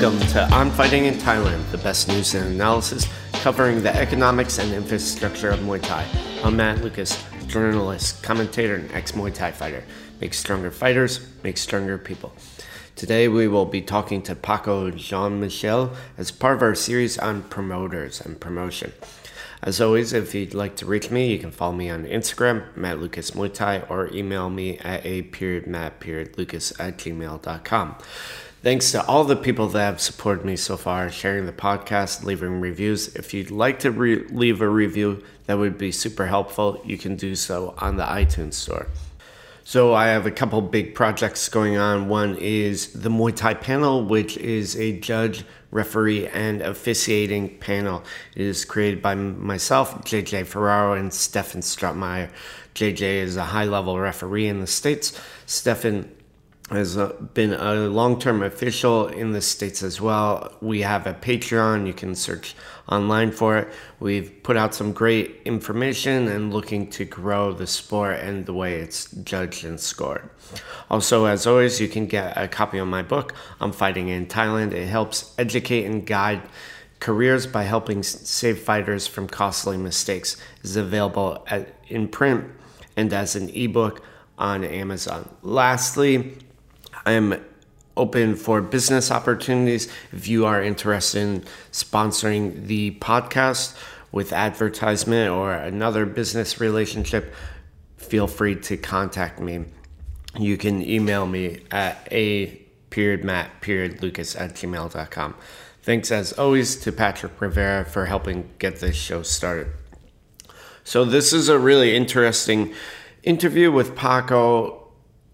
Welcome to I'm Fighting in Thailand, the best news and analysis covering the economics and infrastructure of Muay Thai. I'm Matt Lucas, journalist, commentator, and ex-Muay Thai fighter. Make stronger fighters, make stronger people. Today we will be talking to Paco Jean-Michel as part of our series on promoters and promotion. As always, if you'd like to reach me, you can follow me on Instagram, MattLucasMuayThai, or email me at a.matt.lucas@gmail.com. Thanks to all the people that have supported me so far, sharing the podcast, leaving reviews. If you'd like to leave a review, that would be super helpful. You can do so on the iTunes store. So I have a couple big projects going on. One is the Muay Thai panel, which is a judge, referee, and officiating panel. It is created by myself, JJ Ferraro, and Stefan Stratmeier. JJ is a high-level referee in the States. Stefan has been a long-term official in the States as well. We have a Patreon. You can search online for it. We've put out some great information and looking to grow the sport and the way it's judged and scored. Also, as always, you can get a copy of my book, I'm Fighting in Thailand. It helps educate and guide careers by helping save fighters from costly mistakes. It's available in print and as an ebook on Amazon. Lastly, I am open for business opportunities. If you are interested in sponsoring the podcast with advertisement or another business relationship, feel free to contact me. You can email me at a.matt.lucas@gmail.com. Thanks as always to Patrick Rivera for helping get this show started. So this is a really interesting interview with Paco.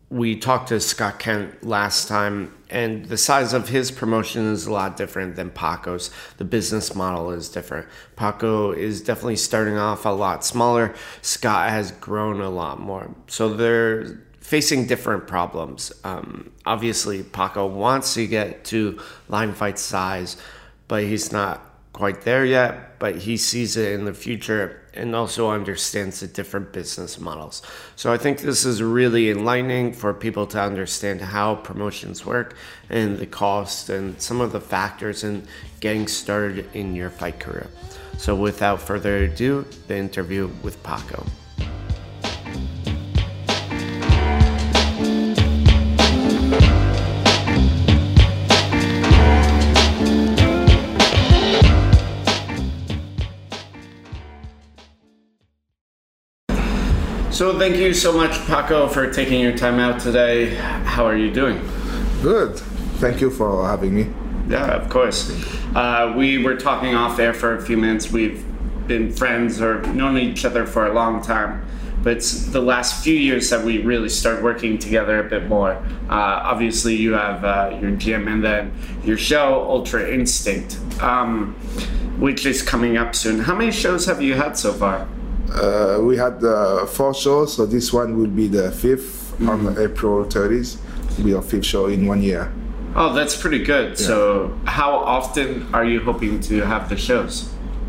We talked to Scott Kent last time, and the size of his promotion is a lot different than Paco's. The business model is different. Paco is definitely starting off a lot smaller. Scott has grown a lot more. So they're facing different problems. Obviously, Paco wants to get to line fight size, but he's not quite there yet, but he sees it in the future and also understands the different business models. So I think this is really enlightening for people to understand how promotions work and the cost and some of the factors in getting started in your fight career. So without further ado, the interview with Paco. So thank you so much, Paco, for taking your time out today. How are you doing? Good. Thank you for having me. Yeah, of course. We were talking off air for a few minutes. We've been friends or known each other for a long time, but it's the last few years that we really started working together a bit more. Obviously, you have your gym and then your show, Ultra Instinct, which is coming up soon. How many shows have you had so far? We had 4 shows, so this one will be the 5th on April 30th. It'll be our 5th show in 1 year. Oh, that's pretty good. Yeah. So how often are you hoping to have the shows?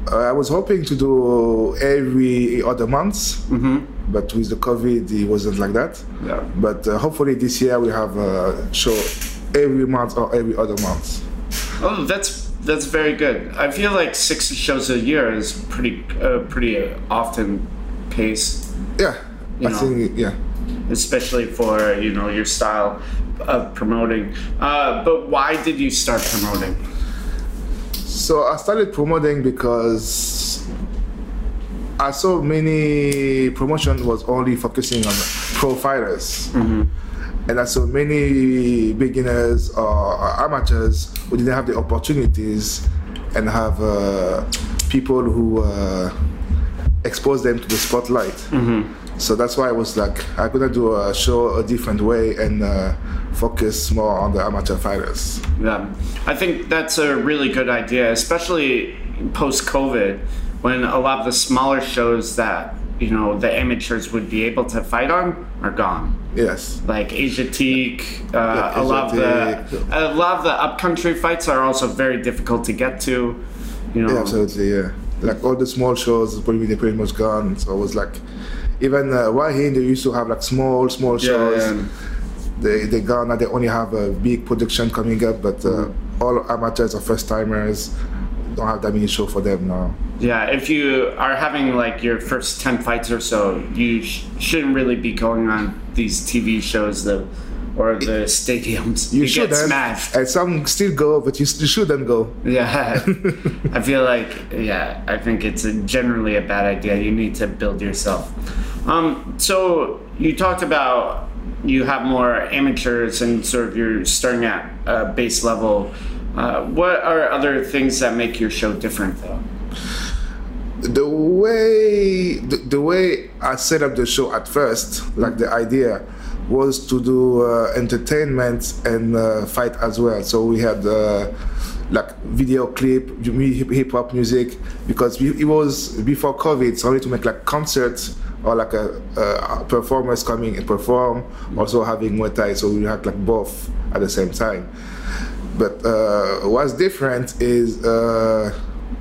I was hoping to do every other month, but with the COVID, it wasn't like that. Yeah. But hopefully this year we have a show every month or every other month. Oh, that's very good. I feel like 6 shows a year is pretty often paced. Yeah, I think, yeah. Especially for, your style of promoting. But why did you start promoting? So I started promoting because I saw many promotion was only focusing on pro fighters. And I saw many beginners or amateurs who didn't have the opportunities and have people who expose them to the spotlight. So that's why I was like, I'm gonna do a show a different way and focus more on the amateur fighters. Yeah, I think that's a really good idea, especially post-COVID, when a lot of the smaller shows that the amateurs would be able to fight on are gone. Yes. Like Asiatique, a lot of the upcountry fights are also very difficult to get to. Yeah, absolutely, yeah. Like all the small shows, they're pretty much gone. So it was like, even Wahin, they used to have like small shows. Yeah. They're gone now. They only have a big production coming up, but all amateurs or first timers don't have that many show for them now. Yeah, if you are having like your first 10 fights or so, you shouldn't really be going on these TV shows though, or the stadiums. You should get smashed. And some still go, but you shouldn't go. Yeah. I feel like, yeah, I think it's generally a bad idea. You need to build yourself. So you talked about you have more amateurs and sort of you're starting at a base level. What are other things that make your show different though? The way I set up the show at first, like the idea, was to do entertainment and fight as well. So we had like video clip, hip hop music, because it was before COVID, so we had to make like concerts or like a performers coming and perform, also having Muay Thai, so we had like both at the same time. But what's different is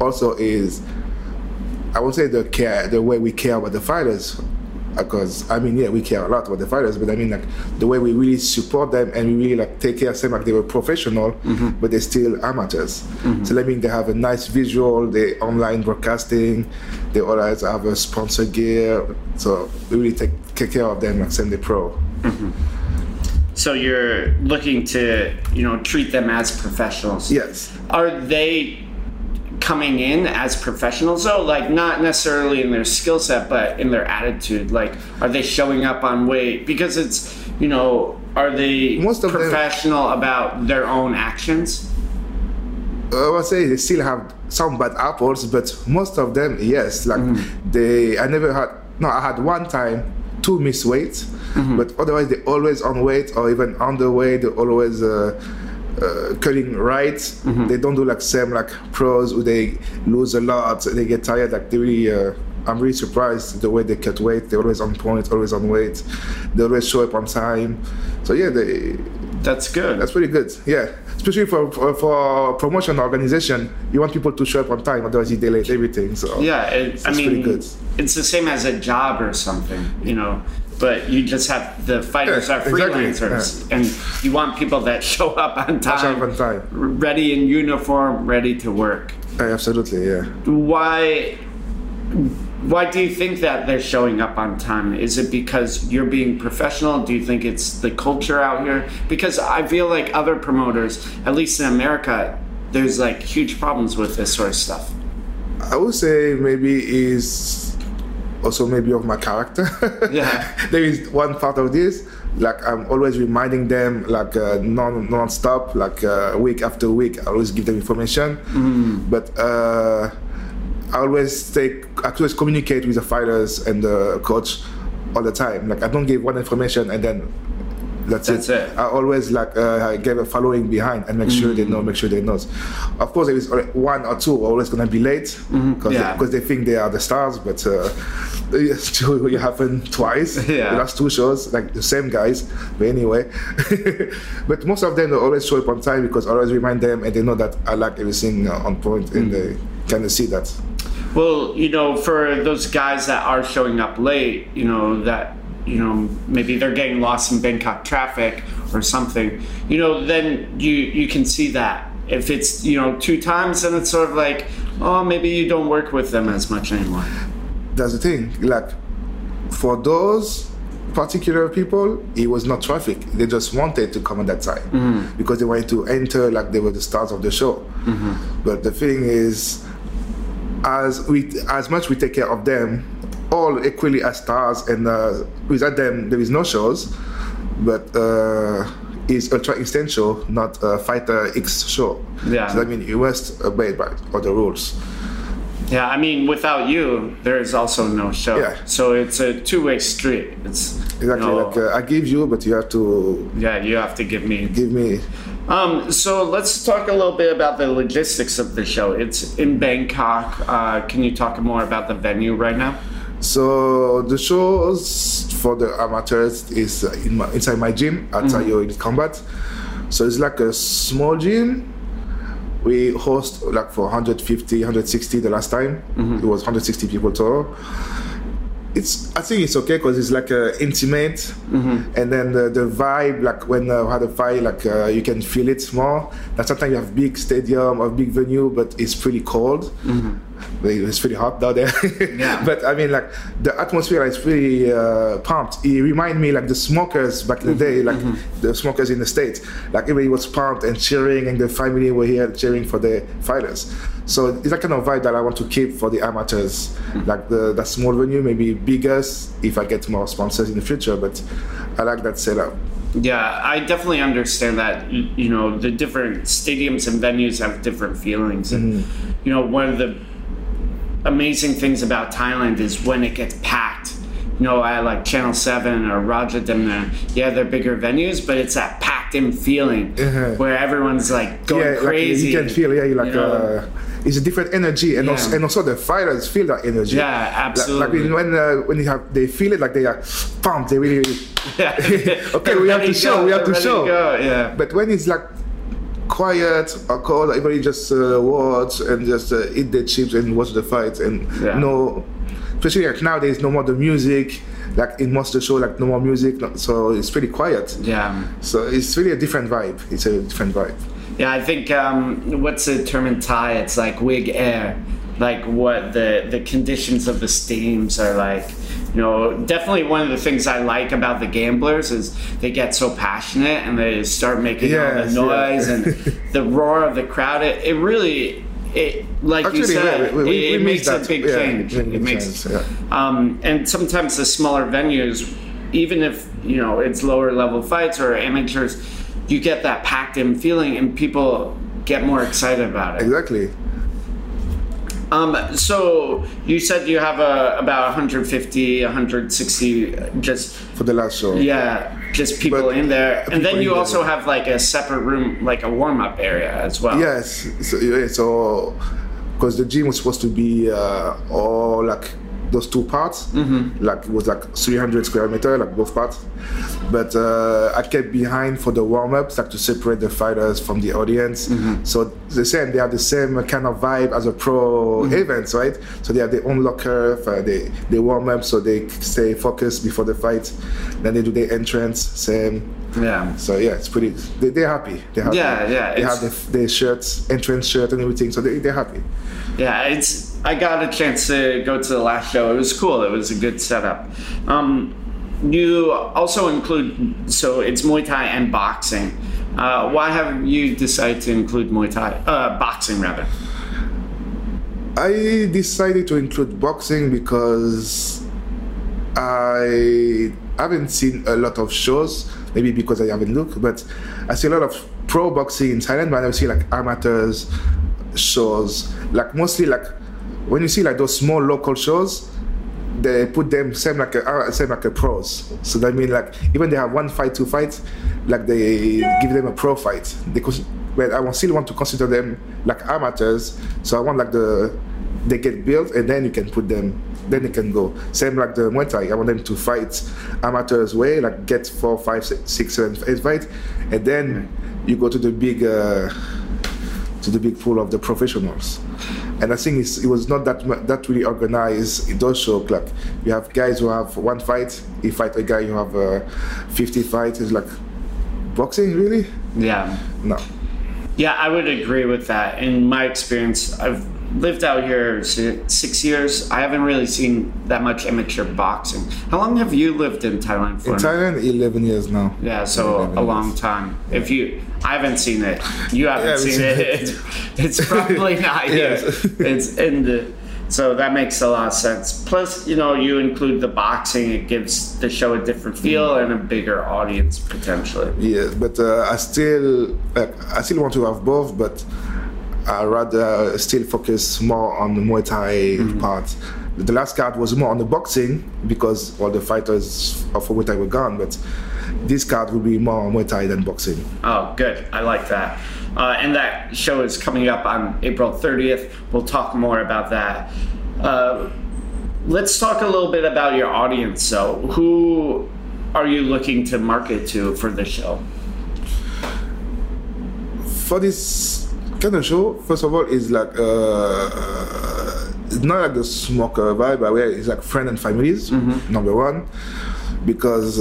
also I would say the way we care about the fighters. Because I mean, yeah, we care a lot about the fighters, but I mean, like the way we really support them and we really like take care of them like they were professional, mm-hmm. but they're still amateurs. Mm-hmm. So I mean, they have a nice visual, they online broadcasting, they always have a sponsor gear. So we really take care of them like send the pro. Mm-hmm. So you're looking to, treat them as professionals. Yes. Are they coming in as professionals though, like not necessarily in their skill set but in their attitude? Like, are they showing up on weight because it's, are they professional about their own actions? I would say they still have some bad apples, but most of them, yes. Like mm-hmm. I had one time 2 missed weights, mm-hmm. but otherwise they're always on weight or even underweight. They're always cutting right, mm-hmm. they don't do like same like pros who they lose a lot, they get tired. Like they really, I'm really surprised the way they cut weight. They're always on point, always on weight. They always show up on time. So yeah, that's good. That's pretty good. Yeah, especially for promotion organization, you want people to show up on time, otherwise you delay everything. So yeah, pretty good. It's the same as a job or something, But you just have the fighters are freelancers, yeah. And you want people that show up on time, ready in uniform, ready to work. Absolutely, yeah. Why do you think that they're showing up on time? Is it because you're being professional? Do you think it's the culture out here? Because I feel like other promoters, at least in America, there's like huge problems with this sort of stuff. I would say maybe also maybe of my character. Yeah. There is one part of this, like I'm always reminding them like non-stop, like week after week, I always give them information. Mm-hmm. But I always communicate with the fighters and the coach all the time. Like I don't give one information and then that's it. I always like give a following behind and make mm-hmm. sure they know, Of course, there is one or two always gonna be late because they think they are the stars, but it happened twice. Yeah. The last 2 shows, like the same guys, but anyway. But most of them, they always show up on time because I always remind them and they know that I like everything on point and they kind of see that. Well, for those guys that are showing up late, maybe they're getting lost in Bangkok traffic or something, then you can see that. If it's, 2 times, then it's sort of like, oh, maybe you don't work with them as much anymore. That's the thing. Like, for those particular people, it was not traffic. They just wanted to come at that time mm-hmm. because they wanted to enter like they were the stars of the show. Mm-hmm. But the thing is, as much we take care of them, all equally as stars, and without them there is no shows, but it's Ultra Instinct show, not a Fighter X show. Yeah. So I mean, you must obey by all the rules. Yeah, I mean, without you, there is also no show. Yeah. So it's a two-way street. It's exactly like I give you, but you have to. Yeah, you have to give me. Give me. So let's talk a little bit about the logistics of the show. It's in Bangkok. Can you talk more about the venue right now? So the shows for the amateurs is inside my gym at Taiyo Elite Combat. So it's like a small gym. We host like for 150, 160 the last time. Mm-hmm. It was 160 people total. I think it's okay because it's like intimate, and then the vibe, like when we had a fight, like you can feel it more. Like sometimes you have big stadium or big venue, but it's pretty cold. It's pretty hot down there. But I mean, like the atmosphere is pretty pumped. It reminds me like the smokers back in the day, like the smokers in the States. Like everybody was pumped and cheering, and the family were here cheering for the fighters. So it's that kind of vibe that I want to keep for the amateurs. Like that small venue, maybe bigger if I get more sponsors in the future, but I like that setup. Yeah, I definitely understand that, you know, the different stadiums and venues have different feelings. And, you know, one of the amazing things about Thailand is when it gets packed. You know, I like Channel 7 or Rajadamnern. Yeah, they're bigger venues, but it's that packed-in feeling where everyone's like going crazy. Like you can feel, it's a different energy, and also the fighters feel that energy. Yeah, absolutely. Like when you have, they feel it, like they are pumped. They really okay, we have to show. We have to show. Yeah. But when it's like quiet or cold, everybody just watch and just eat their chips and watch the fight, and especially like nowadays, no more the music. Like in most of the show, like no more music, so it's pretty quiet. Yeah. So it's really a different vibe. It's a different vibe. Yeah, I think what's the term in Thai? It's like wig air, like what the conditions of the stadiums are like. You know, definitely one of the things I like about the gamblers is they get so passionate and they start making all the noise and the roar of the crowd. It really. It, like actually, you said, it makes a big change. It makes, and sometimes the smaller venues, even if you know it's lower level fights or amateurs, you get that packed in feeling, and people get more excited about it. Exactly. So you said you have about 150, 160 just for the last show. Yeah. Just people in there, and then you also have like a separate room, like a warm-up area as well. Yes, so because the gym was supposed to be all like those two parts, like it was like 300 square meter, like both parts. But I kept behind for the warm-ups, like to separate the fighters from the audience. So they have the same kind of vibe as a pro events, right? So they have their own locker, they warm up, so they stay focused before the fight. Then they do their entrance, same. Yeah. So yeah, it's pretty. They're happy. They're happy. Yeah. They have their shirts, entrance shirt, and everything. So they're happy. Yeah, I got a chance to go to the last show. It was cool. It was a good setup. You also include, so it's Muay Thai and boxing. Why have you decided to include Muay Thai, boxing rather? I decided to include boxing because I haven't seen a lot of shows, maybe because I haven't looked, but I see a lot of pro boxing in Thailand, but I see like amateurs shows, like mostly like when you see like those small local shows, they put them same like a pros. So that means like even they have one fight, two fights, like they give them a pro fight. But I still want to consider them like amateurs. So I want like they get built and then you can put them. Then they can go. Same like the Muay Thai. I want them to fight amateurs way, like get 4, 5, 6, 7, 8 fights, and then you go to the big pool of the professionals. And I think it was not that really organized in those shows. Like you have guys who have one fight, you fight a guy who have 50 fights. It's like boxing, really? Yeah. No. Yeah, I would agree with that. In my experience, I've lived out here 6 years. I haven't really seen that much amateur boxing. How long have you lived in Thailand for? In Thailand, 11 years now. Yeah, so a long time. If you, I haven't seen it. You haven't seen it. It's probably not here. It's in the. So that makes a lot of sense. Plus, you know, you include the boxing, it gives the show a different feel and a bigger audience potentially. Yeah, but I still want to have both, but I rather still focus more on the Muay Thai part. The last card was more on the boxing because all the fighters of Muay Thai were gone, but this card will be more Muay Thai than boxing. Oh, good. I like that. And that show is coming up on April 30th. We'll talk more about that. Let's talk a little bit about your audience. So who are you looking to market to for this show? For this kind of show, first of all, is like it's not like the smoker vibe, but it's like friends and families, number one, because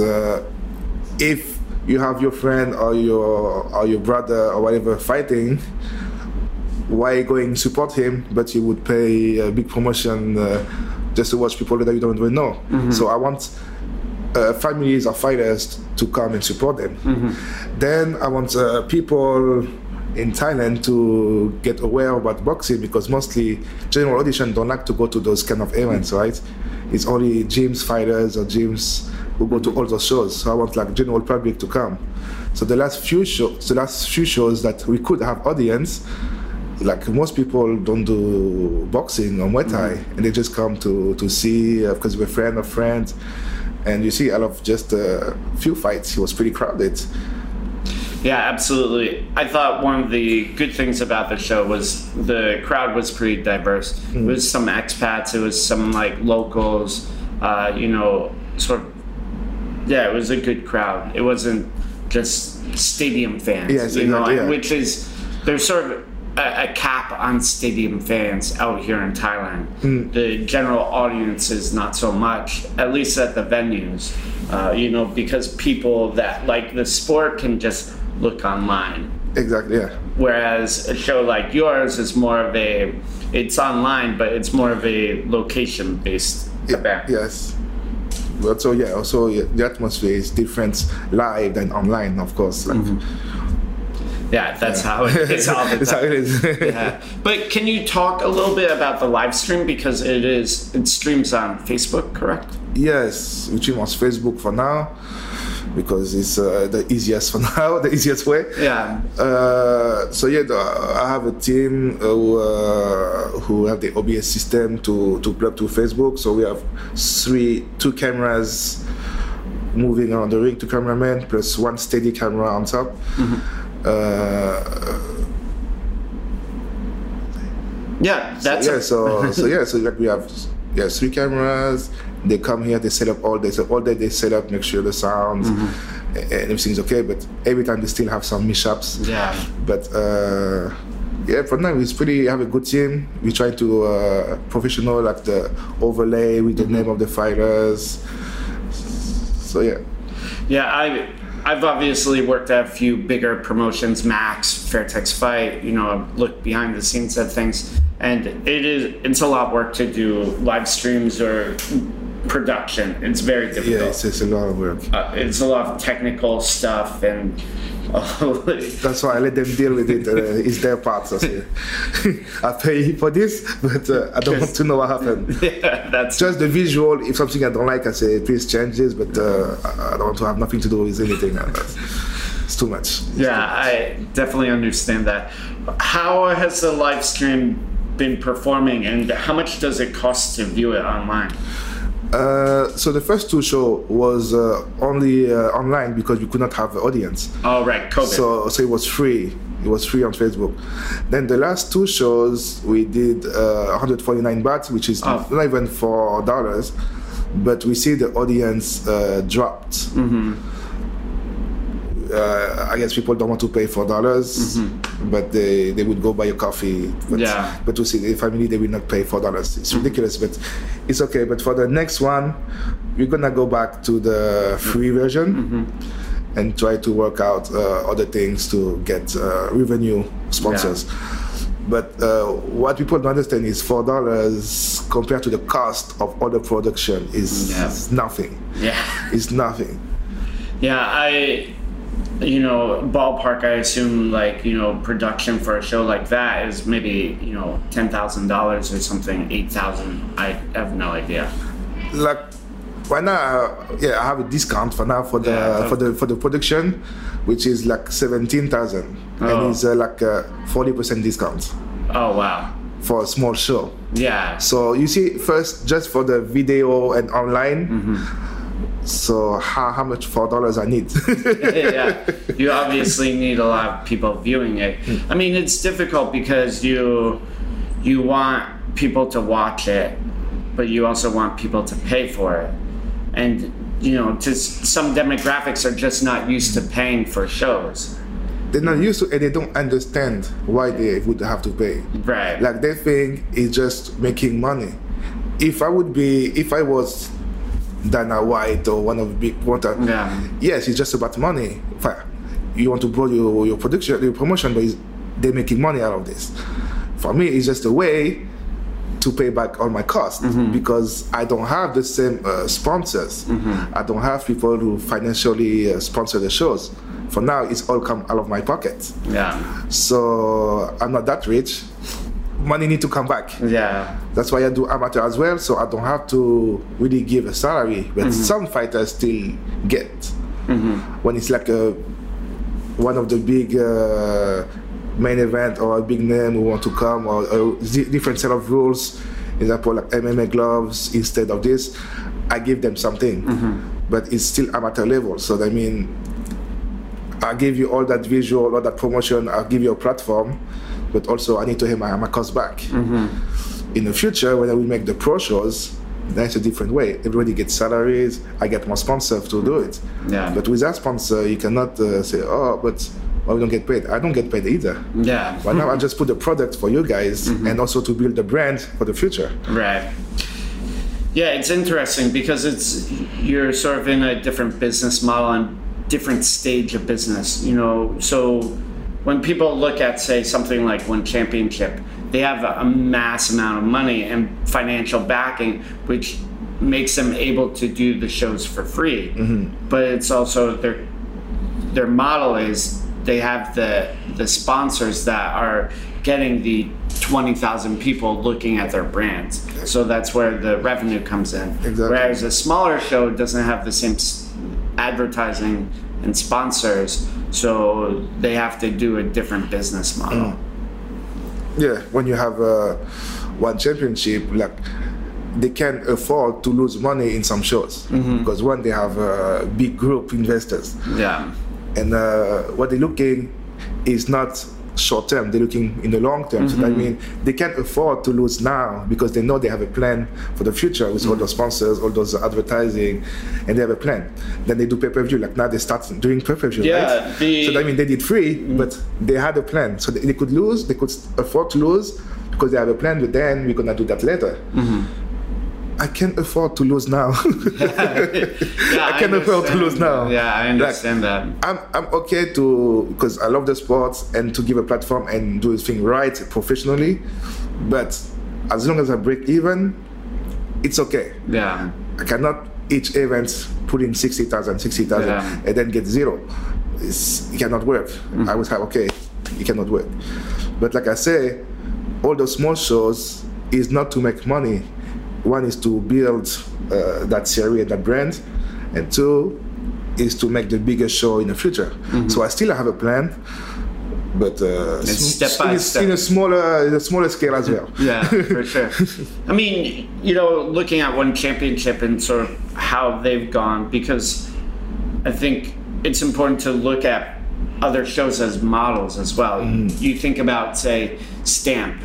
if you have your friend or your brother or whatever fighting, why going support him? But you would pay a big promotion just to watch people that you don't even know. So I want families or fighters to come and support them. Then I want people in Thailand to get aware about boxing, because mostly general audition don't like to go to those kind of events, right? It's only gyms, fighters or gyms who go to all those shows. So I want like general public to come. So the last few shows, that we could have audience, like most people don't do boxing or Muay Thai, and they just come to see because we're friend of friends. And you see, out of just a few fights, it was pretty crowded. Yeah, absolutely. I thought one of the good things about the show was the crowd was pretty diverse. It was some expats, it was some like locals, you know, sort of, yeah, it was a good crowd. It wasn't just stadium fans, which is, there's sort of a cap on stadium fans out here in Thailand. The general audience is not so much, at least at the venues, you know, because people that like the sport can just look online. Exactly, yeah. Whereas a show like yours is more of a, it's online, but it's more of a location-based event. Yes. But so, yeah, also the atmosphere is different live than online, of course. Like, yeah, that's how it is all the time. That's how it is. But can you talk a little bit about the live stream, because it streams on Facebook, correct? Yes, we stream on Facebook for now, because it's the easiest for now, the easiest way. Yeah. So yeah, I have a team who have the OBS system to plug to Facebook. So we have two cameras moving around the ring, two cameramen plus one steady camera on top. We have three cameras. They come here, they set up all day. So all day they set up, make sure the sounds and everything's okay. But every time they still have some mishaps. Yeah. But for now it's pretty. Have a good team. We try to professional like the overlay with the name of the fighters. So yeah. Yeah, I've obviously worked at a few bigger promotions, Max, Fairtex Fight, you know, I've looked behind the scenes at things, and it's a lot of work to do live streams or production. It's very difficult. Yeah, it's a lot of work. It's a lot of technical stuff, and that's why I let them deal with it. It's their part. So I pay for this, but I don't want to know what happened. Yeah, that's just the visual. If something I don't like, I say please change this, but I don't want to have nothing to do with anything. It's too much. I definitely understand that. How has the live stream been performing, and how much does it cost to view it online? So the first two show was only online because we could not have an audience. Oh, right, COVID. So it was free. It was free on Facebook. Then the last two shows we did 149 baht, which is not even $4, but we see the audience dropped. I guess people don't want to pay $4, but they would go buy a coffee. But to see the family, they will not pay $4. It's ridiculous, but it's okay. But for the next one, we're gonna go back to the free version and try to work out other things to get revenue sponsors. Yeah. But what people don't understand is $4 compared to the cost of other production is nothing. Yeah, it's nothing. Yeah, you know, ballpark, I assume, like, you know, production for a show like that is maybe, you know, $10,000 or something, $8,000. I have no idea. Like, right now, I have a discount for now for the for the production, which is like $17,000, and it's like a 40% discount. Oh wow! For a small show. Yeah. So you see, first just for the video and online. So how much $4 I need? You obviously need a lot of people viewing it. I mean, it's difficult because you want people to watch it, but you also want people to pay for it. And, you know, just some demographics are just not used to paying for shows. They're not used to it, and they don't understand why they would have to pay. Right. Like, they think it's just making money. If I was Dana White or one of the big promoters, yeah. Yes, it's just about money. You want to grow your production, your promotion, but they're making money out of this. For me, it's just a way to pay back all my costs, mm-hmm. because I don't have the same sponsors. Mm-hmm. I don't have people who financially sponsor the shows. For now, it's all come out of my pocket. Yeah. So I'm not that rich. Money need to come back. Yeah. That's why I do amateur as well, so I don't have to really give a salary, but mm-hmm. some fighters still get. Mm-hmm. When it's like one of the big main event or a big name who want to come, or a different set of rules, example like MMA gloves instead of this, I give them something. Mm-hmm. But it's still amateur level, so I mean, I give you all that visual, all that promotion, I'll give you a platform, but also I need to have my cost back. Mm-hmm. In the future, when I will make the pro shows, that's a different way. Everybody gets salaries, I get more sponsors to do it. Yeah. But with that sponsor, you cannot say, oh, but we don't get paid. I don't get paid either. Yeah. But now I just put the product for you guys, mm-hmm. and also to build the brand for the future. Right. Yeah, it's interesting because you're sort of in a different business model and different stage of business, you know. So when people look at, say, something like One Championship, they have a mass amount of money and financial backing, which makes them able to do the shows for free. Mm-hmm. But it's also their model is they have the sponsors that are getting the 20,000 people looking at their brands. So that's where the revenue comes in. Exactly. Whereas a smaller show doesn't have the same advertising and sponsors, so they have to do a different business model. Mm. Yeah, when you have One Championship, like, they can afford to lose money in some shows, mm-hmm. because one, they have big group investors. Yeah. And what they're looking is not short term, they're looking in the long term. Mm-hmm. So I mean, they can't afford to lose now because they know they have a plan for the future with mm-hmm. all those sponsors, all those advertising, and they have a plan. Then they do pay-per-view, like now they start doing pay-per-view, yeah, right? So I mean, they did free, mm-hmm. but they had a plan. So they could lose, they could afford to lose because they have a plan, but then we're gonna do that later. Mm-hmm. I can't afford to lose now. Yeah, I can't afford to lose now. Yeah, I understand like, that. I'm okay to, because I love the sports and to give a platform and do the thing right professionally. But as long as I break even, it's okay. Yeah. I cannot each event put in 60,000, yeah. and then get zero. It cannot work. Mm-hmm. I would have, okay, it cannot work. But like I say, all the small shows is not to make money. One is to build that series and that brand, and two is to make the biggest show in the future. Mm-hmm. So I still have a plan, but step by step. in a smaller scale as well. Yeah, for sure. I mean, you know, looking at One Championship and sort of how they've gone, because I think it's important to look at other shows as models as well. Mm. You think about, say, Stamp.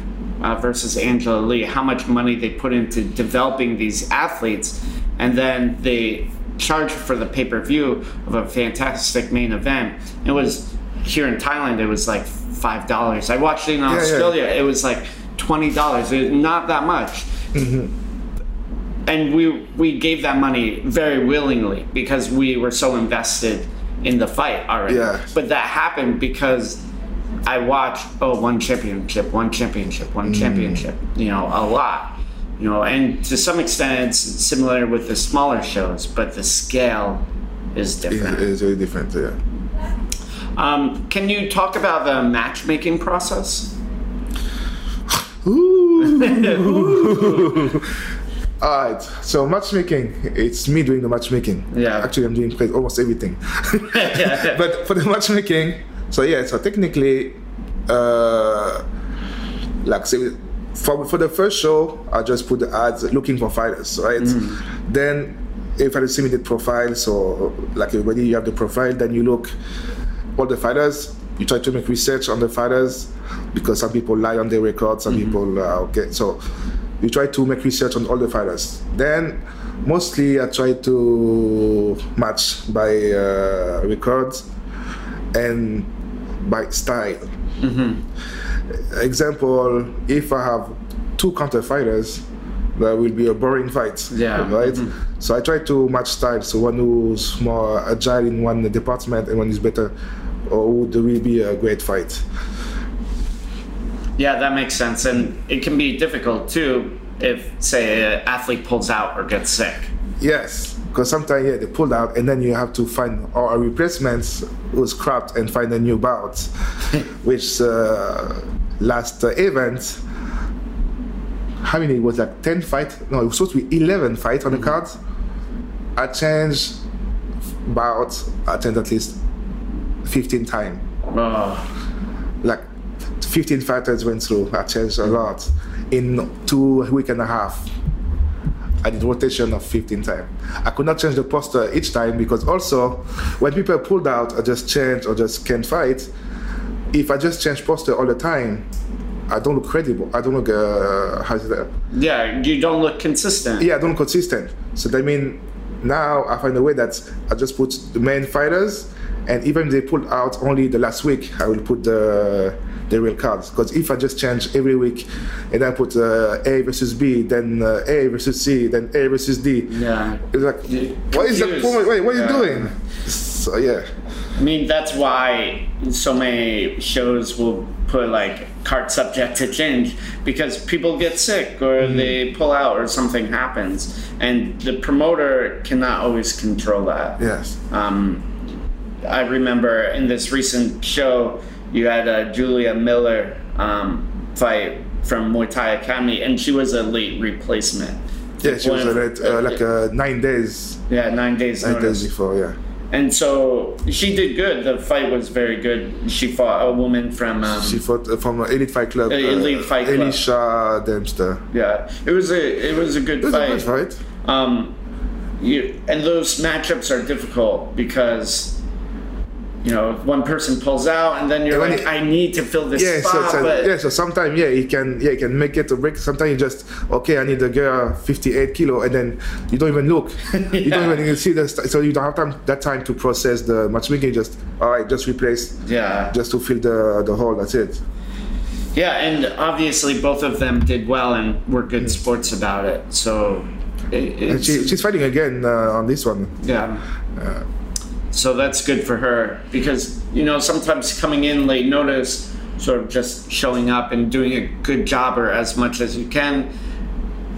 Versus Angela Lee, how much money they put into developing these athletes, and then they charge for the pay-per-view of a fantastic main event. It was here in Thailand, it was like $5. I watched it in Australia, It was like $20. It was not that much. Mm-hmm. And we gave that money very willingly because we were so invested in the fight already. Yeah. But that happened because I watched One Championship, you know, a lot, you know, and to some extent it's similar with the smaller shows, but the scale is different. It is very different, yeah. Can you talk about the matchmaking process? Ooh. All right, so matchmaking, it's me doing the matchmaking. Yeah. Actually, I'm doing almost everything. Yeah. But for the matchmaking, so technically, like say, for the first show, I just put the ads looking for fighters, right? Mm-hmm. Then if I see me the profile, so like everybody, you have the profile, then you look all the fighters, you try to make research on the fighters, because some people lie on their records, some mm-hmm. people, so you try to make research on all the fighters. Then mostly I try to match by records, and by style. Mm-hmm. Example, if I have two counter fighters, that will be a boring fight, right? Mm-hmm. So I try to match styles, so one who's more agile in one department and one is better, or would really be a great fight. Yeah, that makes sense, and it can be difficult too if, say, an athlete pulls out or gets sick. Yes, because sometimes they pull out, and then you have to find a replacement who's crapped and find a new bout, which last event. How many? It was like 10 fights. No, it was supposed to be 11 fights on the card. I changed bouts. I changed at least 15 times. Oh. Like 15 fighters went through. I changed a lot in 2 weeks and a half. I did rotation of 15 times. I could not change the posture each time because also when people pulled out, I just changed or just can't fight. If I just change posture all the time, I don't look credible. I don't look how's that? Yeah, you don't look consistent. Yeah, I don't look consistent. So that means now I find a way that I just put the main fighters, and even if they pull out only the last week, I will put the real cards. Because if I just change every week, and I put A versus B, then A versus C, then A versus D, it's like, what is that? Wait, what are you doing? So yeah. I mean, that's why so many shows will put like card subject to change, because people get sick or they pull out or something happens, and the promoter cannot always control that. Yes. I remember in this recent show, you had a Julia Miller fight from Muay Thai Academy, and she was a late replacement. Yeah, she was like 9 days. Yeah, 9 days. 9 days before, yeah. And so she did good. The fight was very good. She fought a woman from... she fought from Elite Fight Club. Elite Fight Club. Alicia Dempster. Yeah. It was a good fight. It was a good fight. And those matchups are difficult because, you know, one person pulls out and then you're and like, I need to fill this spot. So sometimes, you can make it a break. Sometimes you just, okay, I need a girl 58 kilo, and then you don't even look. You don't even see this. So you don't have time to process the matchmaking. Just, all right, just replace. Yeah. Just to fill the hole. That's it. Yeah, and obviously both of them did well and were good sports about it. So and she's fighting again on this one. Yeah. So that's good for her because, you know, sometimes coming in late notice, sort of just showing up and doing a good job or as much as you can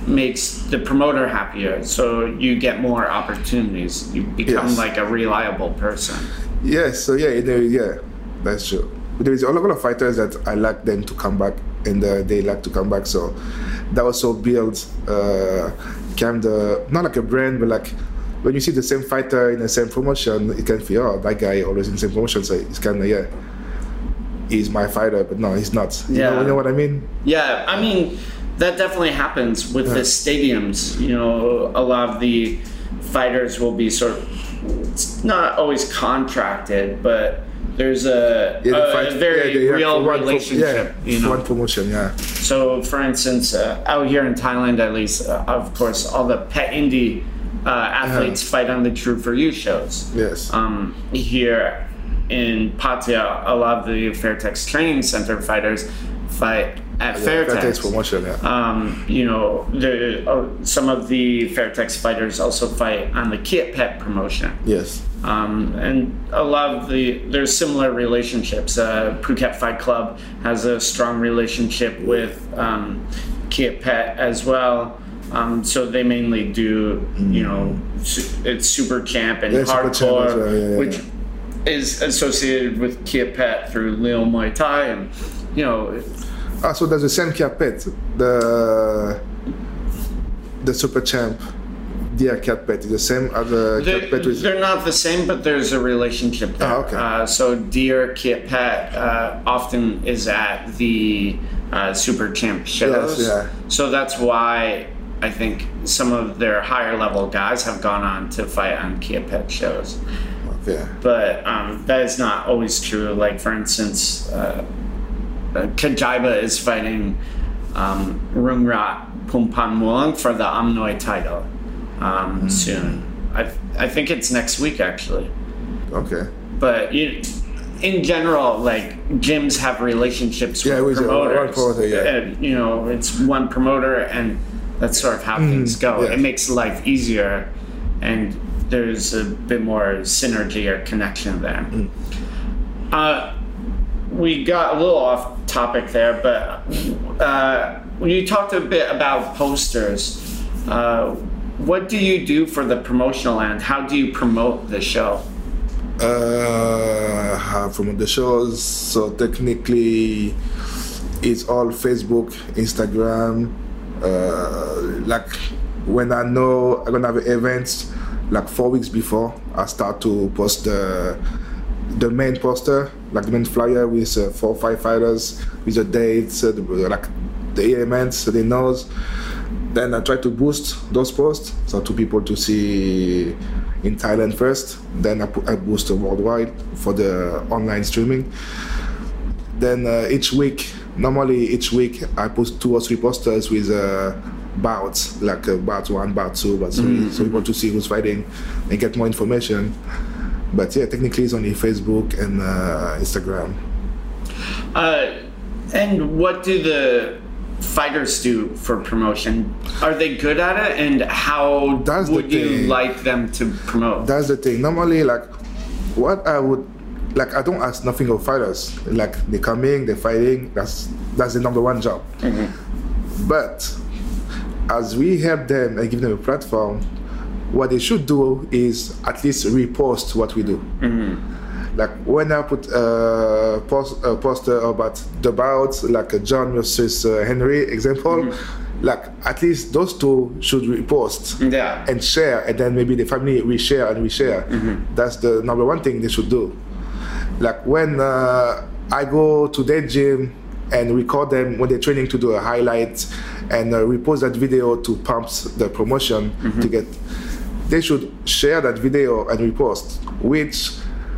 makes the promoter happier. So you get more opportunities. You become like a reliable person. Yes. So that's true. But there is a lot of fighters that I like them to come back and they like to come back. So that also builds not like a brand, but like, when you see the same fighter in the same promotion, it can feel, that guy always in the same promotion, so it's kind of, he's my fighter, but no, he's not. You know what I mean? Yeah, I mean, that definitely happens with the stadiums. You know, a lot of the fighters will be sort of, it's not always contracted, but there's a very real relationship. One promotion, yeah. So, for instance, out here in Thailand, at least, of course, all the pet indie athletes fight on the True For You shows. Yes. Here in Pattaya, a lot of the Fairtex Training Center fighters fight at Fairtex promotion. Yeah. You know, some of the Fairtex fighters also fight on the Kiat Pet promotion. Yes. And a lot of there's similar relationships. Phuket Fight Club has a strong relationship with Kiat Pet as well. So they mainly do, you know, it's Super Champ and Hardcore, which is associated with Kiat Pet through Leo Muay Thai, and you know. Ah, so there's the same Kiat Pet, the Super Champ, their Kiat Pet is the same as the Kiat Pet. They're not the same, but there's a relationship there. Oh, okay. So Dear Kiat Pet often is at the Super Champ shows, so that's why. I think some of their higher level guys have gone on to fight on Kiat Pet shows. Okay. But that is not always true. Like, for instance, Kajiba is fighting Rungrat Pumpan Muang for the Amnoi title soon. I think it's next week, actually. Okay. But in general, like gyms have relationships with promoters. And, you know, it's one promoter, and that's sort of how things go. Yeah. It makes life easier, and there's a bit more synergy or connection there. We got a little off topic there, but when you talked a bit about posters, what do you do for the promotional end? How do you promote the show? How promote the shows? So technically, it's all Facebook, Instagram. Like when I know I'm gonna have events, like 4 weeks before, I start to post the main poster, like the main flyer with 4 or 5 fighters, with the dates, like the events, so they know. Then I try to boost those posts, so 2 people to see in Thailand first, then I boost worldwide for the online streaming. Then each week I post 2 or 3 posters with bouts, like bout 1, bout 2, bout 3, so people to see who's fighting and get more information. But yeah, technically it's only Facebook and Instagram. And what do the fighters do for promotion? Are they good at it, and how would you like them to promote? That's the thing. Normally, like what I would like, I don't ask nothing of fighters. Like they come in, they're fighting. That's the #1 job. But as we help them and give them a platform, what they should do is at least repost what we do. Like when I put a poster about the bouts, like John versus Henry example, like at least those 2 should repost and share, and then maybe the family reshare. That's the #1 thing they should do. Like when I go to their gym and record them when they're training to do a highlight and repost that video to pump the promotion to get, they should share that video and repost, which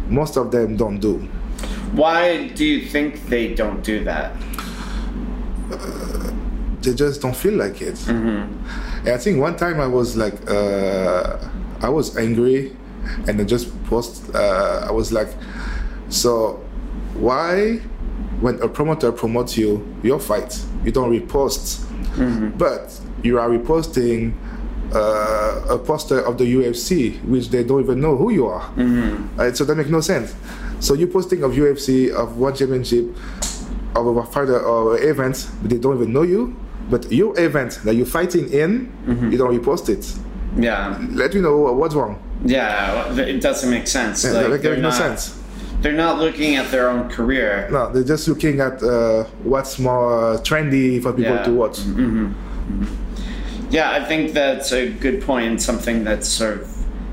most of them don't do. Why do you think they don't do that? They just don't feel like it. And I think one time I was like, I was angry, and I just posted, I was like, so why when a promoter promotes your fight, you don't repost, but you are reposting a poster of the UFC, which they don't even know who you are. So that makes no sense. So you're posting of UFC, of One Championship, of a fighter or event, but they don't even know you. But your event that you're fighting in, you don't repost it. Let me know what's wrong. It doesn't make sense. It makes no sense. They're not looking at their own career. No, they're just looking at what's more trendy for people to watch. Yeah, I think that's a good point and something that's sort of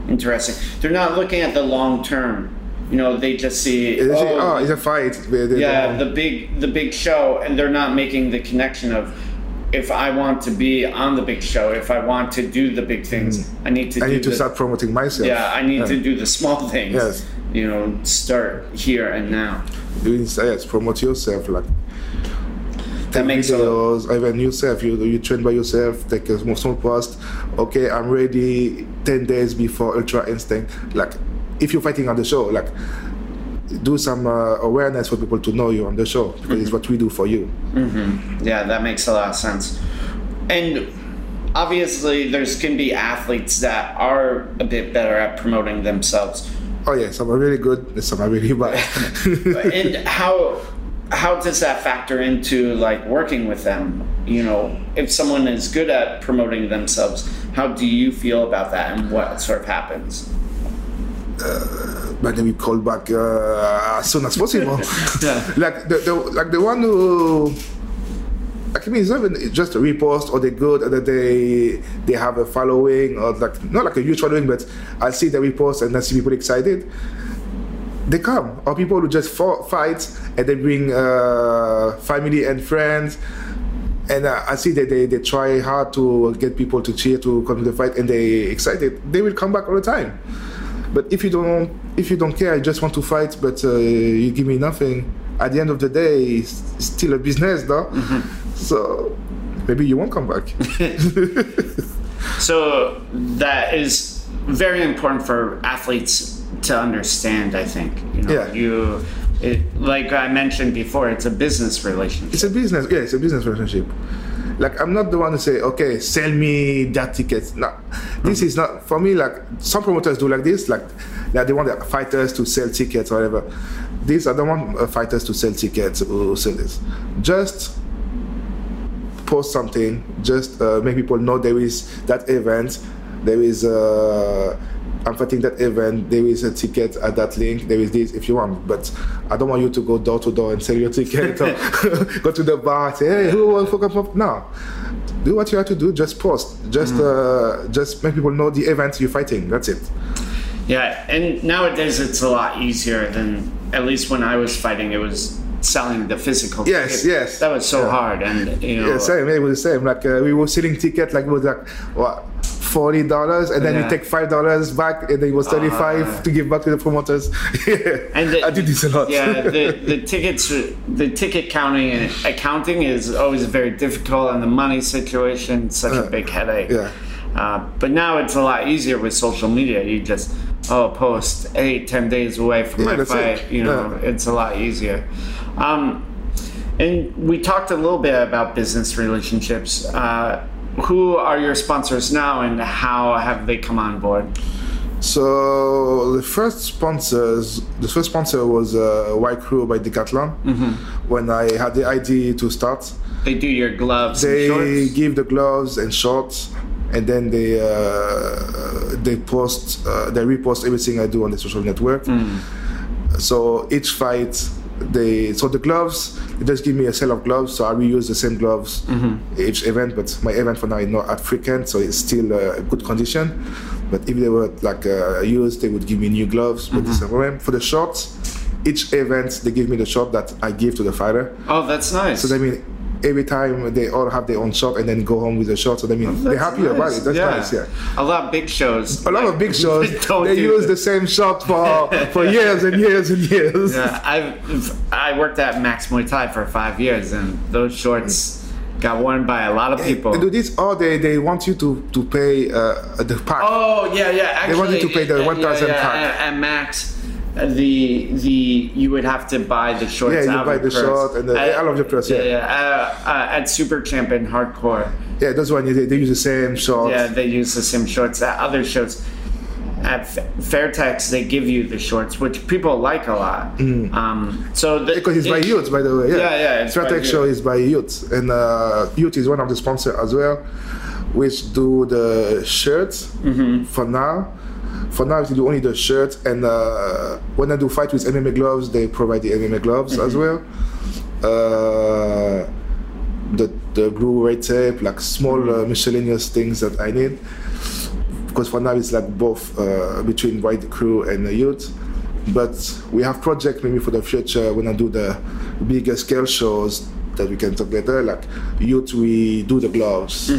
interesting. They're not looking at the long term. You know, they just see, oh, it's a fight. The big show, and they're not making the connection of, if I want to be on the big show, if I want to do the big things, I need to start promoting myself. I need to do the small things. You know, start here and now. Yes, promote yourself. Like, that makes videos, even yourself, you train by yourself, take a small post. Okay, I'm ready 10 days before Ultra Instinct. Like, if you're fighting on the show, like, do some awareness for people to know you on the show, because it's what we do for you. Yeah, that makes a lot of sense. And obviously, there's going to be athletes that are a bit better at promoting themselves. Oh yeah, some are really good, some are really bad. And how does that factor into like working with them? You know, if someone is good at promoting themselves, how do you feel about that, and what sort of happens? But then we call back as soon as possible. Like the one who, like, I mean, it's not even just a repost, or they're good, or that they have a following, or like not like a huge following, but I see the repost and I see people excited. They come, or people who just fight and they bring family and friends, and I see that they try hard to get people to cheer, to come to the fight, and they excited. They will come back all the time. But if you don't care, you just want to fight, but you give me nothing. At the end of the day, it's still a business, though. So maybe you won't come back. So that is very important for athletes to understand, I think. You know, yeah. You It, like I mentioned before, it's a business relationship. It's a business, yeah, it's a business relationship. Like, I'm not the one to say, okay, sell me that ticket. No, this is not, for me, like, some promoters do like this, like they want the fighters to sell tickets or whatever. These, I don't want fighters to sell tickets or sell this. Just post something, just make people know there is that event, there is I'm fighting that event, there is a ticket at that link, there is this if you want, but I don't want you to go door to door and sell your ticket or go to the bar and say, hey, who wants to fuck up? No. Do what you have to do, just post. Just make people know the event you're fighting, that's it. Yeah, and nowadays it's a lot easier than, at least when I was fighting, it was selling the physical ticket. Yes. That was so hard, and you know. Yeah, same, it was the same, like we were selling tickets, like it was like, what? $40 and then you take $5 back, and then it was 35 to give back to the promoters. And I did this a lot. Yeah, the ticket counting and accounting is always very difficult, and the money situation is such a big headache. Yeah. But now it's a lot easier with social media. You just post 8-10 days away from my fight. It. You know, it's a lot easier. And we talked a little bit about business relationships. Who are your sponsors now, and how have they come on board? So the first sponsor was White Crew by Decathlon. When I had the idea to start, they do your gloves. They give the gloves and shorts, and then they repost everything I do on the social network. So each fight. The gloves, they just give me a set of gloves, so I reuse the same gloves each event, but my event for now is not African, so it's still good condition. But if they were like used, they would give me new gloves. But this is a problem. For the shorts, each event they give me the short that I give to the fighter. Oh, that's nice. So that means every time they all have their own shot and then go home with a shot, so that means they're happy about it. That's nice, yeah. A lot of big shows they use the same shot for years and years and years. Yeah, I worked at Max Muay Thai for 5 years, and those shorts got worn by a lot of people. They do this, or they want you to pay the pack. Oh yeah, yeah. Actually, they want you to pay the 1,000 pack. At Max. You would have to buy the shorts. Yeah, you buy the shorts and all of the press. At Super Champ and Hardcore. Yeah, that's why they use the same shorts. Yeah, they use the same shorts. At other shows, at Fairtex, they give you the shorts, which people like a lot. Because it's by Youth, by the way. Yeah. Fairtex show is by Youth, and Youth is one of the sponsors as well, which do the shirts for now. For now, they do only the shirt, and when I do fight with MMA gloves, they provide the MMA gloves as well. The blue red tape, like small miscellaneous things that I need. Because for now, it's like both between White Crew and the Youth. But we have projects maybe for the future when I do the bigger scale shows that we can talk later. Like Youth, we do the gloves.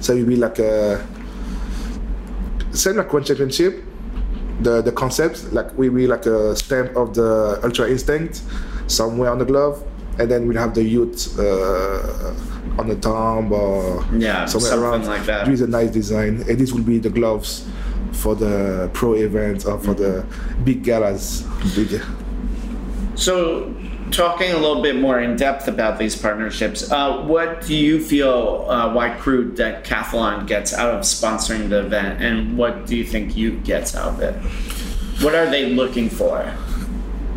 So it will be like a... Same like One Championship, the concept, like we will like a stamp of the Ultra Instinct somewhere on the glove, and then we'll have the Youth on the thumb or somewhere around like that. It is a nice design, and this will be the gloves for the pro events or for the big galas. So talking a little bit more in depth about these partnerships, what do you feel White Crew Decathlon gets out of sponsoring the event, and what do you think Youth gets out of it? What are they looking for?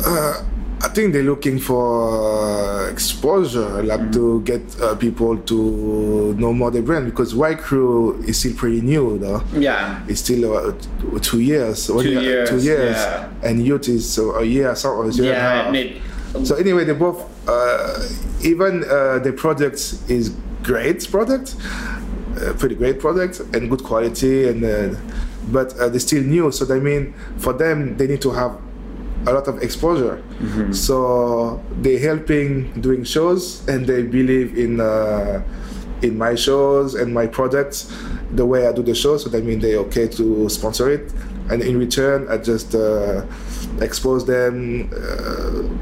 I think they're looking for exposure, like to get people to know more their brand, because White Crew is still pretty new, though. Yeah. It's still 2 years. 2 years. 2 years. Yeah. And Youth is a year, so a year and a half. So anyway, they both, even the product is pretty great product and good quality, and but they're still new, so that means for them they need to have a lot of exposure. So they're helping doing shows, and they believe in my shows and my products, the way I do the show, so that means they're okay to sponsor it. And in return, I just expose them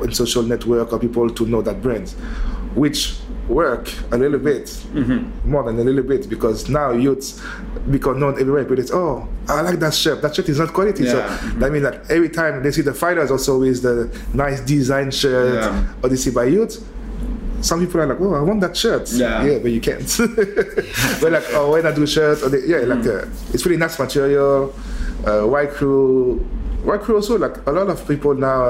on social network or people to know that brand. which work a little bit, more than a little bit, because now youths become known everywhere. But it's, oh, I like that shirt. That shirt is not quality. Yeah. So that means that every time they see the fighters also with the nice design shirt, or they see By Youth, some people are like, oh, I want that shirt. Yeah, but you can't. But like, oh, when I do shirts, or they, it's really nice material. White Crew also, like a lot of people now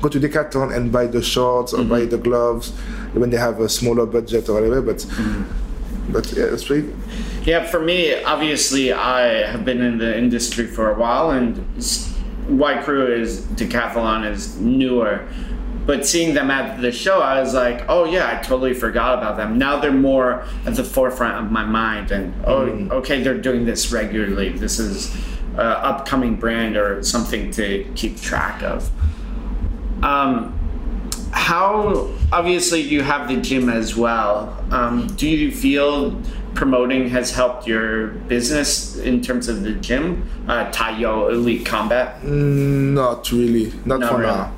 go to Decathlon and buy the shorts or buy the gloves when they have a smaller budget or whatever, but yeah, it's pretty good. Yeah, for me, obviously, I have been in the industry for a while, and White Crew Decathlon is newer, but seeing them at the show, I was like, oh yeah, I totally forgot about them. Now they're more at the forefront of my mind, and okay, they're doing this regularly. This is upcoming brand or something to keep track of. How, obviously you have the gym as well. Do you feel promoting has helped your business in terms of the gym? Taiyo Elite Combat? Not really, not for really. Now.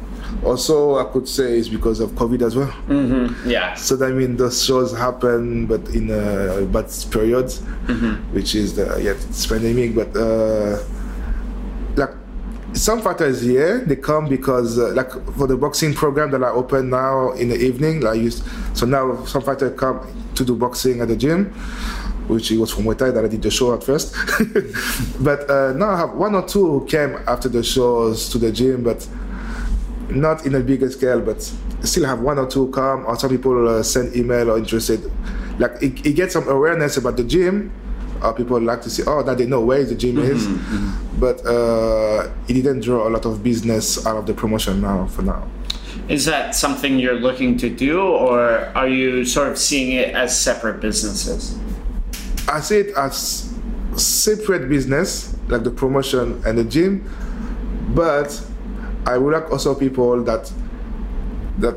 Also, I could say it's because of COVID as well. Yeah. So I mean, those shows happen, but in a bad period, which is it's pandemic. But like some fighters here, they come because like for the boxing program that I open now in the evening, so now some fighters come to do boxing at the gym, which it was from Muay Thai that I did the show at first. But now I have one or two who came after the shows to the gym, but not in a bigger scale, but still have one or two come, or some people send email or interested. Like it gets some awareness about the gym, or people like to see, oh, now they know where the gym is. But it didn't draw a lot of business out of the promotion now, for now. Is that something you're looking to do, or are you sort of seeing it as separate businesses? I see it as separate business, like the promotion and the gym, but I would like also people that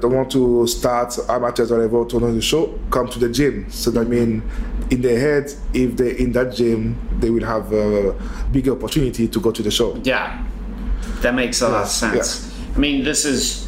want to start amateurs or whatever to know the show, come to the gym. So that means in their head, if they're in that gym, they will have a bigger opportunity to go to the show. Yeah, that makes a lot of sense. Yeah. I mean, this is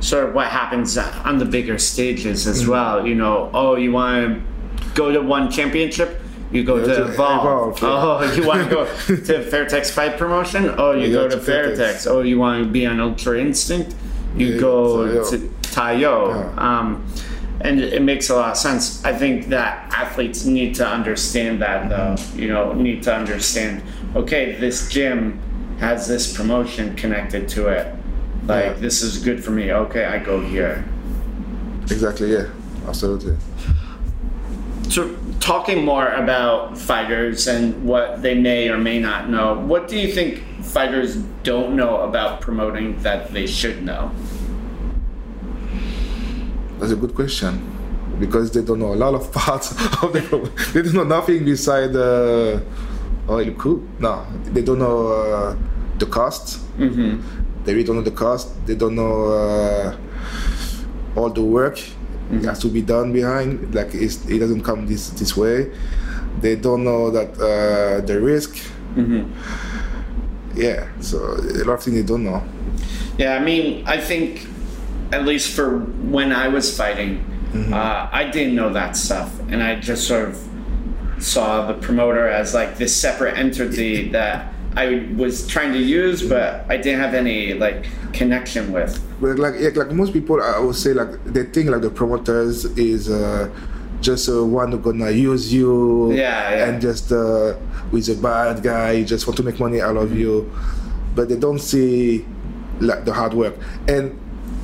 sort of what happens on the bigger stages as well. You know, oh, you want to go to One Championship? You go to Evolve. Oh, you want to go to Fairtex Fight Promotion? Oh, you go to Fairtex. Oh, you want to be on Ultra Instinct? You go to Taiyo. And it makes a lot of sense. I think that athletes need to understand that, though. You know, need to understand, okay, this gym has this promotion connected to it. Like, this is good for me. Okay, I go here. Exactly, yeah. Absolutely. So, talking more about fighters and what they may or may not know, what do you think fighters don't know about promoting that they should know? That's a good question, because they don't know a lot of parts of the program. They don't know nothing beside they don't know the cost. They really don't know the cost. They don't know all the work. It has to be done behind, like it doesn't come this way. They don't know that the risk. Yeah, so a lot of things they don't know. Yeah, I mean, I think, at least for when I was fighting, I didn't know that stuff. And I just sort of saw the promoter as like this separate entity that I was trying to use, but I didn't have any like connection with. But like most people, I would say, like they think like the promoters is just one who gonna use you, and just with a bad guy, just want to make money out of you, but they don't see like the hard work. And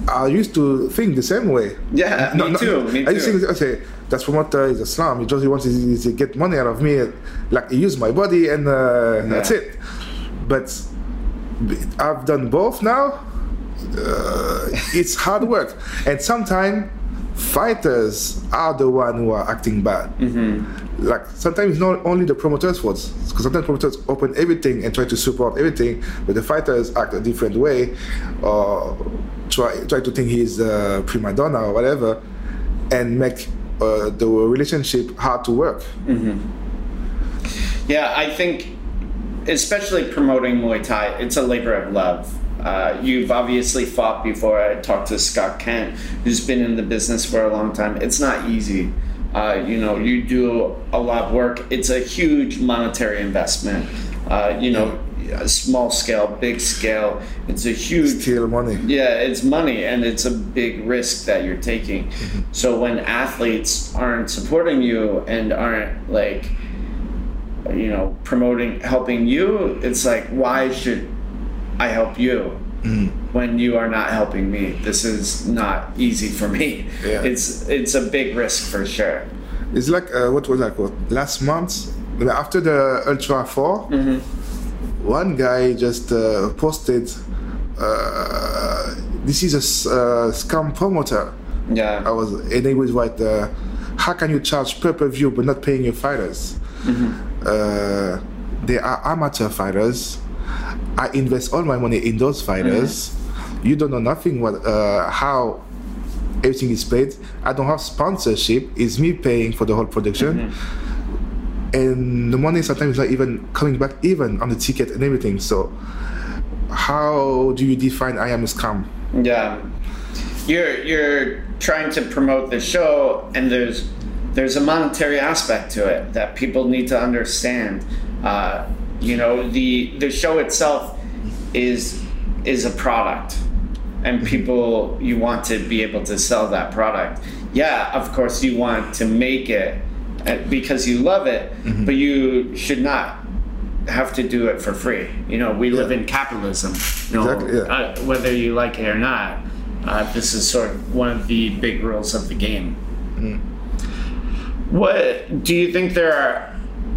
I used to think the same way. Yeah, me too. I used to think, okay, that promoter is a slum. He just wants to get money out of me, like he used my body, and that's it. But I've done both now. It's hard work, and sometimes fighters are the one who are acting bad. Like sometimes it's not only the promoters' fault, because sometimes promoters open everything and try to support everything, but the fighters act a different way, or try to think he's a prima donna or whatever, and make the relationship hard to work. Yeah, I think, especially promoting Muay Thai, it's a labor of love. You've obviously fought before. I talked to Scott Kent, who's been in the business for a long time. It's not easy. You know, you do a lot of work. It's a huge monetary investment. You know, small scale, big scale. It's a huge deal of money. Yeah, it's money, and it's a big risk that you're taking. So when athletes aren't supporting you and aren't, like, you know, promoting, helping you, it's like, why should I help you when you are not helping me? This is not easy for me. Yeah. It's a big risk for sure. It's like what was that called? Last month, after the Ultra 4, one guy just posted, "This is a scam promoter." Yeah, I was, and he was like, "How can you charge pay-per-view but not paying your fighters? They are amateur fighters. I invest all my money in those fighters. You don't know nothing what how everything is paid. I don't have sponsorship. It's me paying for the whole production." And the money sometimes is not even coming back, even on the ticket and everything. So how do you define I am a scam? Yeah, you're trying to promote the show, and there's a monetary aspect to it that people need to understand. You know, the show itself is a product, and people, you want to be able to sell that product. Yeah, of course you want to make it because you love it, but you should not have to do it for free. You know, we live in capitalism, you know, whether you like it or not. This is sort of one of the big rules of the game. What do you think there are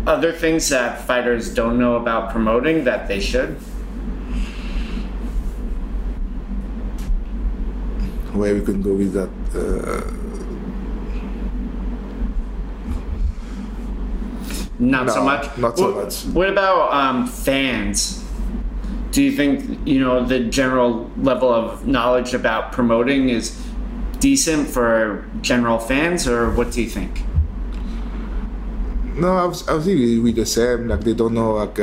other things that fighters don't know about promoting that they should? Where we can go with that? Not so much. What about fans? Do you think, you know, the general level of knowledge about promoting is decent for general fans, or what do you think? No, I think we're the same. Like, they don't know, like,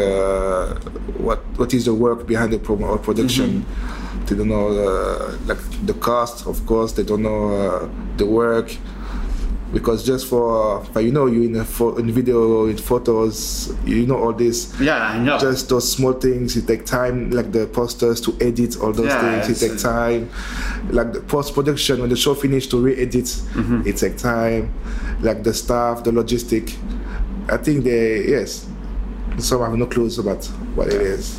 what is the work behind the promo or production. They don't know like the cost, of course. They don't know the work. Because just for you know, you in video, in photos, you know all this. Yeah, I know. Just those small things, it takes time, like the posters to edit all those things, it takes time. Like the post-production, when the show finished, to re-edit, it takes time. Like the staff, the logistic. I think they, some have no clues about what it is.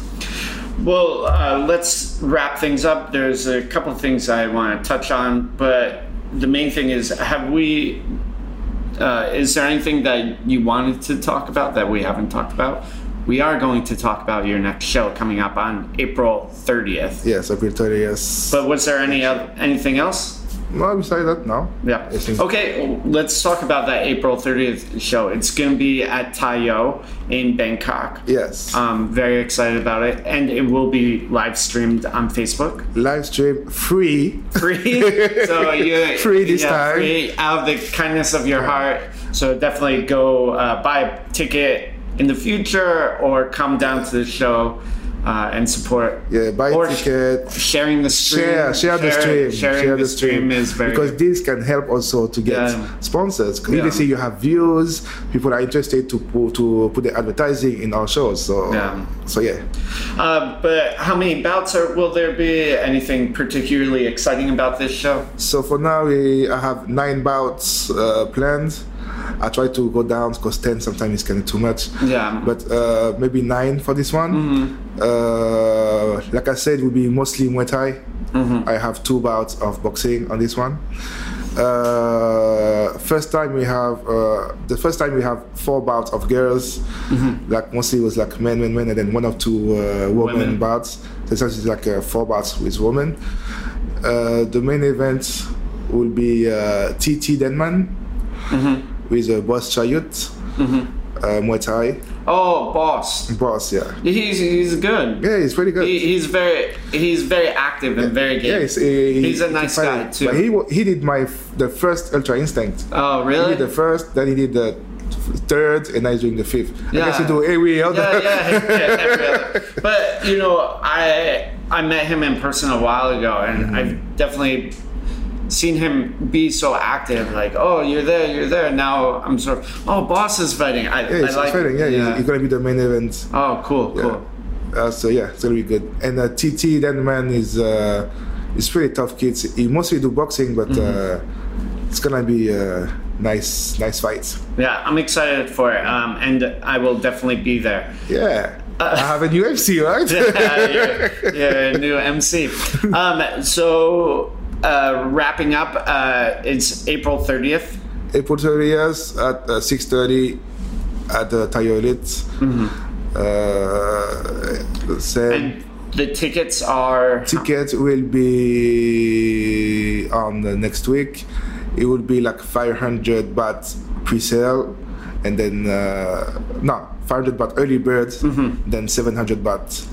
Well, let's wrap things up. There's a couple of things I want to touch on, but the main thing is, have we, is there anything that you wanted to talk about that we haven't talked about? We are going to talk about your next show coming up on April 30th. Yes, April 30th. But was there anything else? No, besides that, no. Yeah. Okay, let's talk about that April 30th show. It's going to be at Taiyo in Bangkok. Yes. I'm very excited about it. And it will be live streamed on Facebook. Live stream, free. Free? So you, free this time. Free out of the kindness of your heart. So definitely go buy a ticket in the future, or come down to the show. And support. Yeah, buy a ticket. Sharing the stream. Share the stream. Sharing the stream is very because good. This can help also to get sponsors. Because they see you have views, people are interested to put the advertising in our shows. So. But how many bouts will there be? Anything particularly exciting about this show? So for now, I have 9 bouts planned. I try to go down because 10 sometimes is kind of too much. Yeah. But maybe 9 for this one. Like I said, it will be mostly Muay Thai. I have 2 bouts of boxing on this one. The first time we have 4 bouts of girls. Like mostly it was like men, and then 1 or 2 women bouts. So it's like 4 bouts with women. The main event will be TT Denman. With Boss Chayut, Muay Thai. Oh, Boss, yeah. He's good. Yeah, he's pretty good. He's very active and very good. Yeah, he's a nice guy too. But he did the first Ultra Instinct. Oh, really? He did the first, then he did the third, and now he's doing the fifth. Yeah. I guess you do every other. Every other. But you know, I met him in person a while ago, and I've definitely seen him be so active, like, oh, you're there. Now I'm sort of, oh, Boss is fighting. He's fighting. You're gonna be the main event. Oh, cool. It's gonna be good. And TT Denman is pretty tough kids. He mostly do boxing, but it's gonna be nice fights. Yeah, I'm excited for it, and I will definitely be there. Yeah. I have a new MC, right? yeah, a new MC. Wrapping up, it's April 30th. April 30th at 6:30 at the Taiyo Elite. And the tickets are? Tickets will be on the next week. It will be like 500 baht pre-sale, and then 500 baht early bird, then 700 baht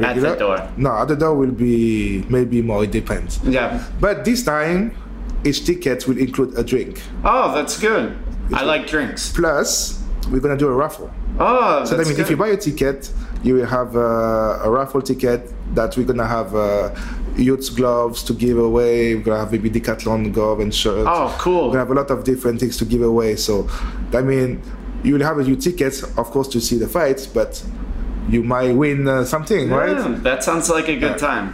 regular. At the door? No, at the door will be maybe more, it depends. Yeah. But this time, each ticket will include a drink. Oh, that's good. I like drinks. Plus, we're going to do a raffle. Oh, so that means if you buy a ticket, you will have a raffle ticket that we're going to have youth gloves to give away. We're going to have maybe Decathlon gloves and shirts. Oh, cool. We're going to have a lot of different things to give away. So, I mean, you will have your tickets, of course, to see the fights, but you might win something, right? That sounds like a good time.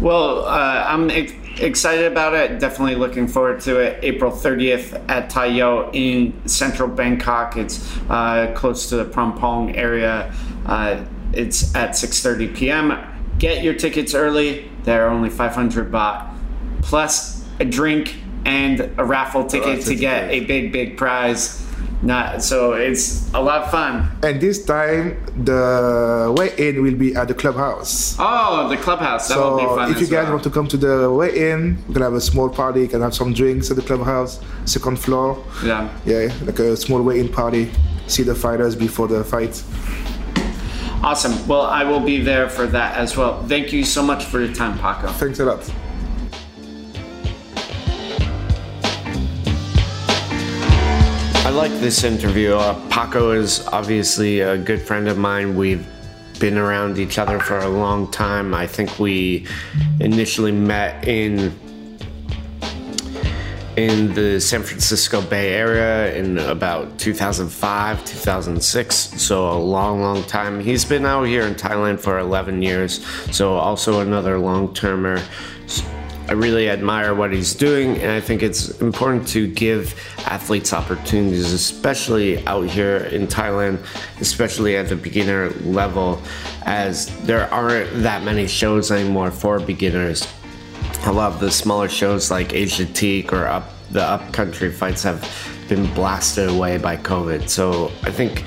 Well, I'm excited about it. Definitely looking forward to it. April 30th at Taiyo in central Bangkok. It's close to the Prompong area. It's at 6:30 p.m. Get your tickets early. They're only 500 baht, plus a drink and a raffle ticket to get a big prize. So it's a lot of fun. And this time, the weigh-in will be at the clubhouse. Oh, the clubhouse. That will be fun. So if you guys want to come to the weigh-in, we're going to have a small party. You can have some drinks at the clubhouse, second floor. Yeah. Yeah, like a small weigh-in party. See the fighters before the fight. Awesome. Well, I will be there for that as well. Thank you so much for your time, Paco. Thanks a lot. I like this interview. Paco is obviously a good friend of mine. We've been around each other for a long time. I think we initially met in the San Francisco Bay Area in about 2005, 2006. So a long time. He's been out here in Thailand for 11 years. So also another long-termer. I really admire what he's doing, and I think it's important to give athletes opportunities, especially out here in Thailand, especially at the beginner level, as there aren't that many shows anymore for beginners. A lot of the smaller shows like Asiatique or the upcountry fights have been blasted away by COVID. So I think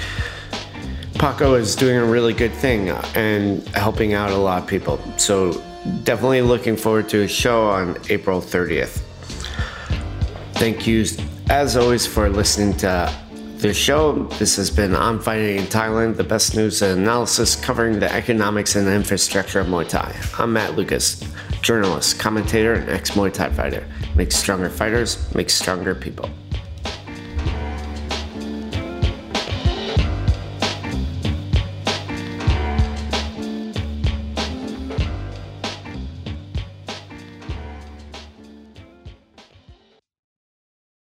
Paco is doing a really good thing and helping out a lot of people. So definitely looking forward to his show on April 30th. Thank you, as always, for listening to the show. This has been On Fighting in Thailand, the best news and analysis covering the economics and infrastructure of Muay Thai. I'm Matt Lucas, journalist, commentator, and ex-Muay Thai fighter. Make stronger fighters, make stronger people.